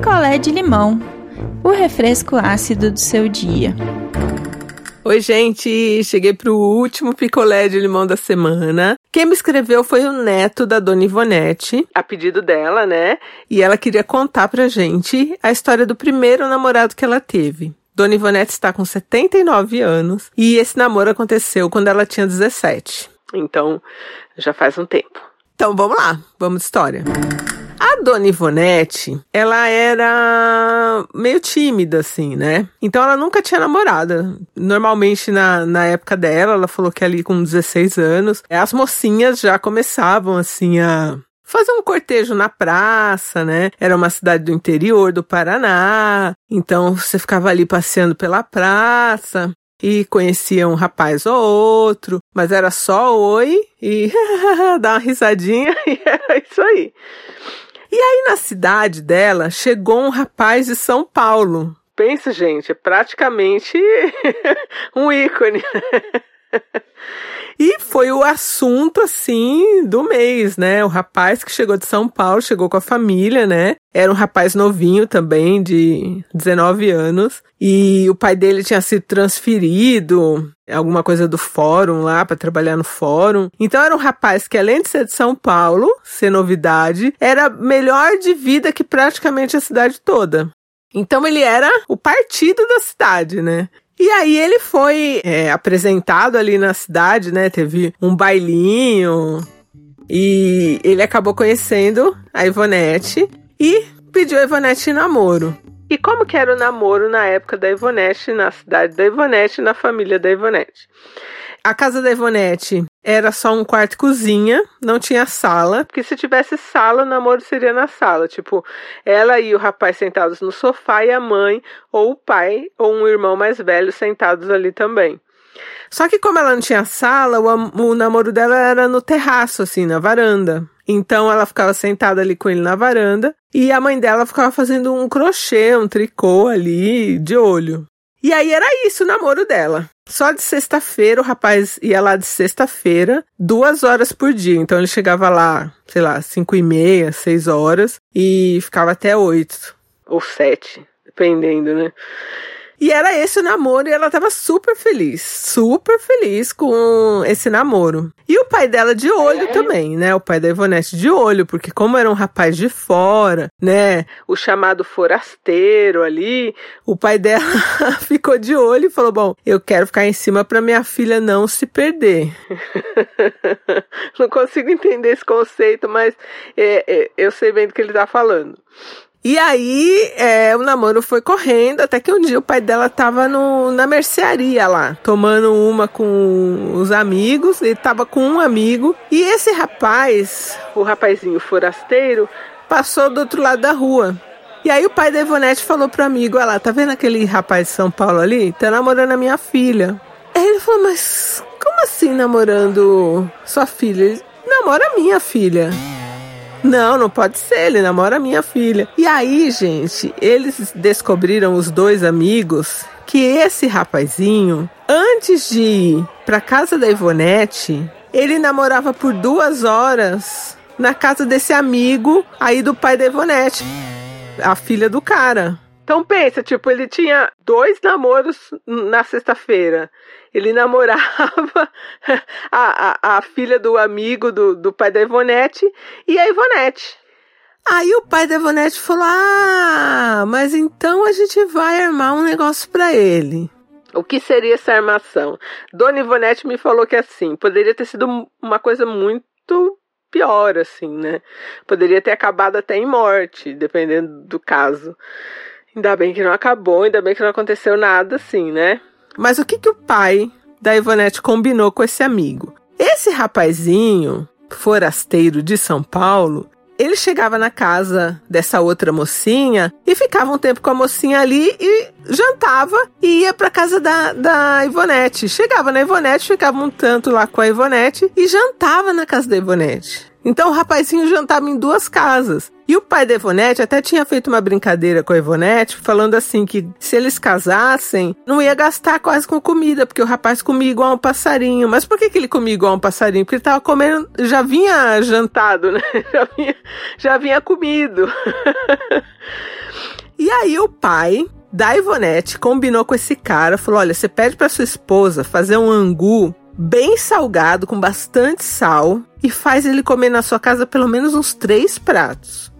picolé de limão, o refresco ácido do seu dia. Oi, gente! Cheguei pro último picolé de limão da semana. Quem me escreveu foi o neto da Dona Ivonete, a pedido dela, né? E ela queria contar pra gente a história do primeiro namorado que ela teve. Dona Ivonete está com 79 anos e esse namoro aconteceu quando ela tinha 17. Então, já faz um tempo. Então, vamos lá. Vamos de história. A Dona Ivonete, ela era meio tímida, assim, né? Então, ela nunca tinha namorada. Normalmente, na época dela, ela falou que ali com 16 anos, as mocinhas já começavam, assim, a fazer um cortejo na praça, né? Era uma cidade do interior do Paraná, então você ficava ali passeando pela praça e conhecia um rapaz ou outro, mas era só oi e dar uma risadinha e era isso aí. E aí na cidade dela chegou um rapaz de São Paulo. Pensa, gente, é praticamente um ícone. E foi o assunto, assim, do mês, né? O rapaz que chegou de São Paulo, chegou com a família, né? Era um rapaz novinho também, de 19 anos. E o pai dele tinha sido transferido, alguma coisa do fórum lá, para trabalhar no fórum. Então era um rapaz que, além de ser de São Paulo, ser novidade, era melhor de vida que praticamente a cidade toda. Então ele era o partido da cidade, né? E aí ele foi apresentado ali na cidade, né? Teve um bailinho e ele acabou conhecendo a Ivonete e pediu a Ivonete em namoro. E como que era o namoro na época da Ivonete, na cidade da Ivonete, na família da Ivonete? A casa da Ivonete era só um quarto e cozinha, não tinha sala, porque se tivesse sala, o namoro seria na sala. Tipo, ela e o rapaz sentados no sofá e a mãe, ou o pai, ou um irmão mais velho sentados ali também. Só que como ela não tinha sala, o namoro dela era no terraço, assim, na varanda. Então ela ficava sentada ali com ele na varanda e a mãe dela ficava fazendo um crochê, um tricô ali de olho. E aí era isso o namoro dela. Só de sexta-feira, o rapaz ia lá de sexta-feira, 2 horas por dia. Então ele chegava lá, sei lá, 5h30, 6h e ficava até 8h. Ou 7h, dependendo, né? E era esse o namoro e ela tava super feliz com esse namoro. E o pai dela de olho também, né? O pai da Ivonete de olho, porque como era um rapaz de fora, né? O chamado forasteiro ali, o pai dela ficou de olho e falou, bom, eu quero ficar em cima pra minha filha não se perder. Não consigo entender esse conceito, mas eu sei bem do que ele tá falando. E aí, o namoro foi correndo, até que um dia o pai dela tava na mercearia lá, tomando uma com os amigos, ele tava com um amigo, e esse rapaz, o rapazinho forasteiro, passou do outro lado da rua. E aí o pai da Ivonete falou pro amigo, olha lá, tá vendo aquele rapaz de São Paulo ali? Tá namorando a minha filha. Aí ele falou, mas como assim namorando sua filha? Ele, namora a minha filha. Não, não pode ser, ele namora minha filha. E aí, gente, eles descobriram, os dois amigos, que esse rapazinho, antes de ir pra casa da Ivonete, ele namorava por 2 horas na casa desse amigo aí do pai da Ivonete, a filha do cara. Então pensa, tipo, ele tinha 2 namoros na sexta-feira. Ele namorava a filha do amigo do pai da Ivonete e a Ivonete. Aí o pai da Ivonete falou, mas então a gente vai armar um negócio pra ele. O que seria essa armação? Dona Ivonete me falou que assim, poderia ter sido uma coisa muito pior, assim, né? Poderia ter acabado até em morte, dependendo do caso. Ainda bem que não acabou, ainda bem que não aconteceu nada assim, né? Mas o que o pai da Ivonete combinou com esse amigo? Esse rapazinho, forasteiro de São Paulo, ele chegava na casa dessa outra mocinha e ficava um tempo com a mocinha ali e jantava e ia pra casa da Ivonete. Chegava na Ivonete, ficava um tanto lá com a Ivonete e jantava na casa da Ivonete. Então o rapazinho jantava em 2 casas. E o pai da Ivonete até tinha feito uma brincadeira com a Ivonete, falando assim que se eles casassem, não ia gastar quase com comida, porque o rapaz comia igual um passarinho. Mas por que ele comia igual um passarinho? Porque ele tava comendo, já vinha jantado, né? Já vinha comido. E aí o pai da Ivonete combinou com esse cara, falou, olha, você pede pra sua esposa fazer um angu bem salgado, com bastante sal, e faz ele comer na sua casa pelo menos uns 3 pratos.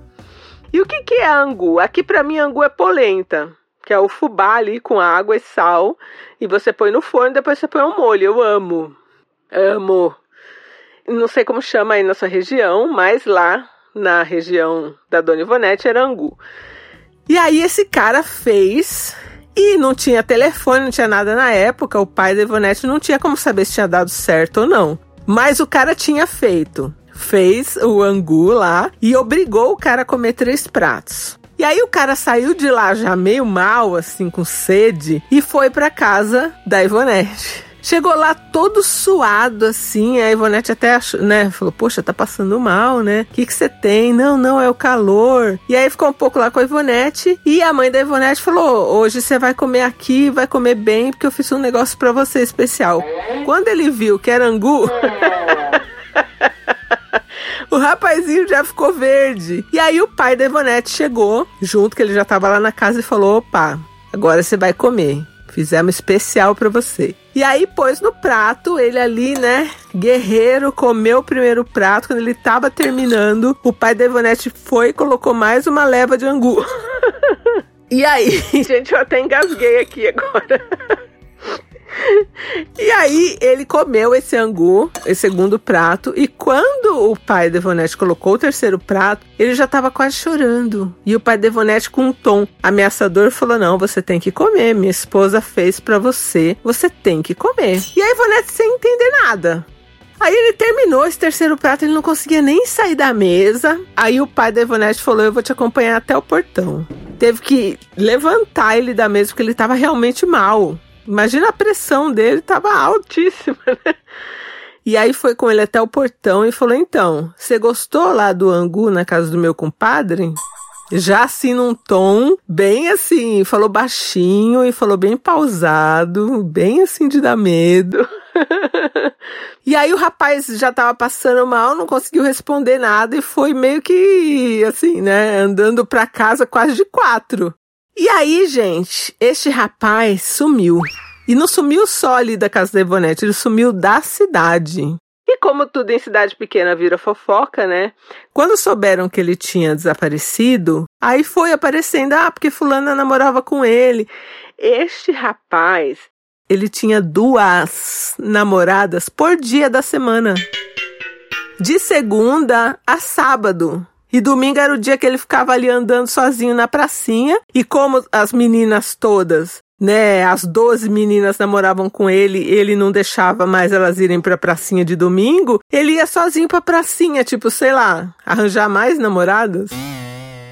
E o que é angu? Aqui pra mim angu é polenta, que é o fubá ali com água e sal, e você põe no forno, depois você põe um molho. Eu amo, amo. Não sei como chama aí na sua região, mas lá na região da Dona Ivonete era angu. E aí esse cara fez, e não tinha telefone, não tinha nada na época, o pai da Ivonete não tinha como saber se tinha dado certo ou não. Mas o cara tinha feito, fez o angu lá e obrigou o cara a comer 3 pratos. E aí o cara saiu de lá já meio mal, assim, com sede, e foi pra casa da Ivonete. Chegou lá todo suado, assim, a Ivonete até achou, né, falou, poxa, tá passando mal, né, o que você tem? Não, é o calor. E aí ficou um pouco lá com a Ivonete, e a mãe da Ivonete falou, hoje você vai comer aqui, vai comer bem, porque eu fiz um negócio pra você especial. Quando ele viu que era angu, o rapazinho já ficou verde. E aí o pai da Ivonete chegou, junto, que ele já tava lá na casa, e falou, opa, agora você vai comer. Fizemos especial pra você. E aí pôs no prato, ele ali, né, guerreiro, comeu o primeiro prato. Quando ele tava terminando, o pai da Ivonete foi e colocou mais uma leva de angu. E aí, gente, eu até engasguei aqui agora. E aí ele comeu esse angu, esse segundo prato, e quando o pai da Ivonete colocou o 3º prato, ele já tava quase chorando. E o pai da Ivonete, com um tom ameaçador, falou, não, você tem que comer, minha esposa fez pra você, você tem que comer. E a Ivonete sem entender nada. Aí ele terminou esse 3º prato, ele não conseguia nem sair da mesa. Aí o pai da Ivonete falou, eu vou te acompanhar até o portão. Teve que levantar ele da mesa, porque ele tava realmente mal. Imagina a pressão dele, tava altíssima, né? E aí foi com ele até o portão e falou, então, você gostou lá do angu na casa do meu compadre? Já assim, num tom bem assim, falou baixinho e falou bem pausado, bem assim de dar medo. E aí o rapaz já tava passando mal, não conseguiu responder nada e foi meio que assim, né, andando pra casa quase de 4. E aí, gente, este rapaz sumiu. E não sumiu só ali da casa da Ivonete, ele sumiu da cidade. E como tudo em cidade pequena vira fofoca, né? Quando souberam que ele tinha desaparecido, aí foi aparecendo, porque fulana namorava com ele. Este rapaz, ele tinha 2 namoradas por dia da semana. De segunda a sábado. E domingo era o dia que ele ficava ali andando sozinho na pracinha. E como as meninas todas, né, as 12 meninas namoravam com ele, ele não deixava mais elas irem pra pracinha de domingo, ele ia sozinho pra pracinha, tipo, sei lá, arranjar mais namoradas.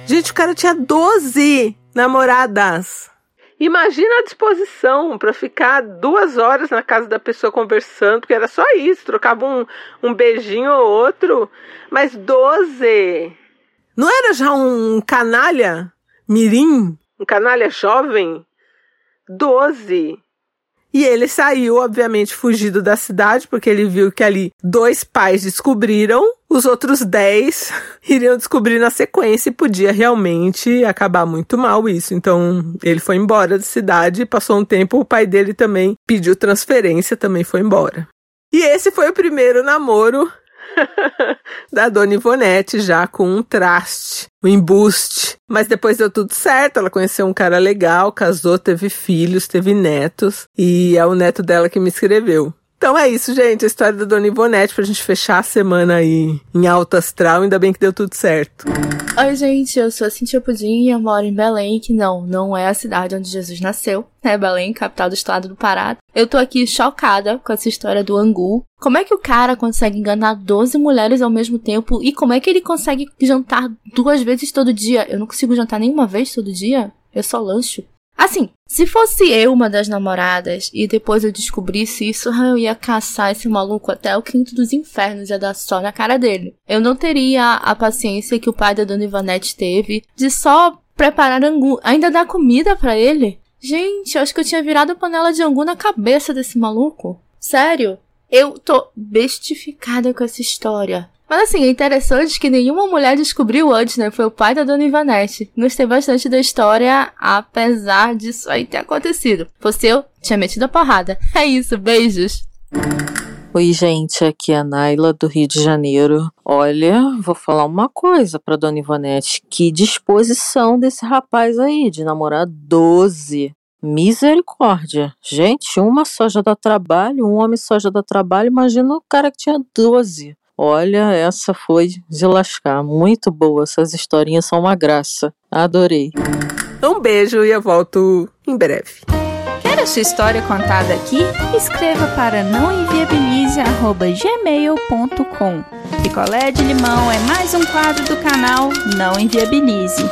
Gente, o cara tinha 12 namoradas. Imagina a disposição pra ficar 2 horas na casa da pessoa conversando, porque era só isso, trocava um beijinho ou outro, mas 12... Não era já um canalha mirim? Um canalha jovem? 12. E ele saiu, obviamente, fugido da cidade, porque ele viu que ali 2 pais descobriram, os outros 10 iriam descobrir na sequência e podia realmente acabar muito mal isso. Então, ele foi embora da cidade, passou um tempo, o pai dele também pediu transferência, também foi embora. E esse foi o primeiro namoro da Dona Ivonete, já com um traste, um embuste. Mas depois deu tudo certo, ela conheceu um cara legal, casou, teve filhos, teve netos, e é o neto dela que me escreveu. Então é isso, gente, a história da Dona Ivonete, pra gente fechar a semana aí em alto astral, ainda bem que deu tudo certo. Oi, gente, eu sou a Cintia Pudim e eu moro em Belém, que não é a cidade onde Jesus nasceu, né, Belém, capital do estado do Pará. Eu tô aqui chocada com essa história do angu. Como é que o cara consegue enganar 12 mulheres ao mesmo tempo e como é que ele consegue jantar 2 vezes todo dia? Eu não consigo jantar nenhuma vez todo dia, eu só lancho. Assim, se fosse eu uma das namoradas e depois eu descobrisse isso, eu ia caçar esse maluco até o quinto dos infernos, ia dar só na cara dele. Eu não teria a paciência que o pai da Dona Ivonete teve de só preparar angu, ainda dar comida pra ele. Gente, eu acho que eu tinha virado panela de angu na cabeça desse maluco. Sério, eu tô bestificada com essa história. Mas assim, é interessante que nenhuma mulher descobriu antes, né? Foi o pai da Dona Ivonete. Gostei bastante da história, apesar disso aí ter acontecido. Fosse eu, tinha metido a porrada. É isso, beijos. Oi, gente, aqui é a Nayla do Rio de Janeiro. Olha, vou falar uma coisa pra Dona Ivonete. Que disposição desse rapaz aí de namorar 12. Misericórdia. Gente, uma só já dá trabalho, um homem só já dá trabalho. Imagina o cara que tinha 12. Olha, essa foi de lascar. Muito boa, essas historinhas são uma graça. Adorei. Um beijo e eu volto em breve. Quer a sua história contada aqui? Escreva para nãoinviabilize@gmail.com. Picolé de Limão é mais um quadro do canal Não Inviabilize.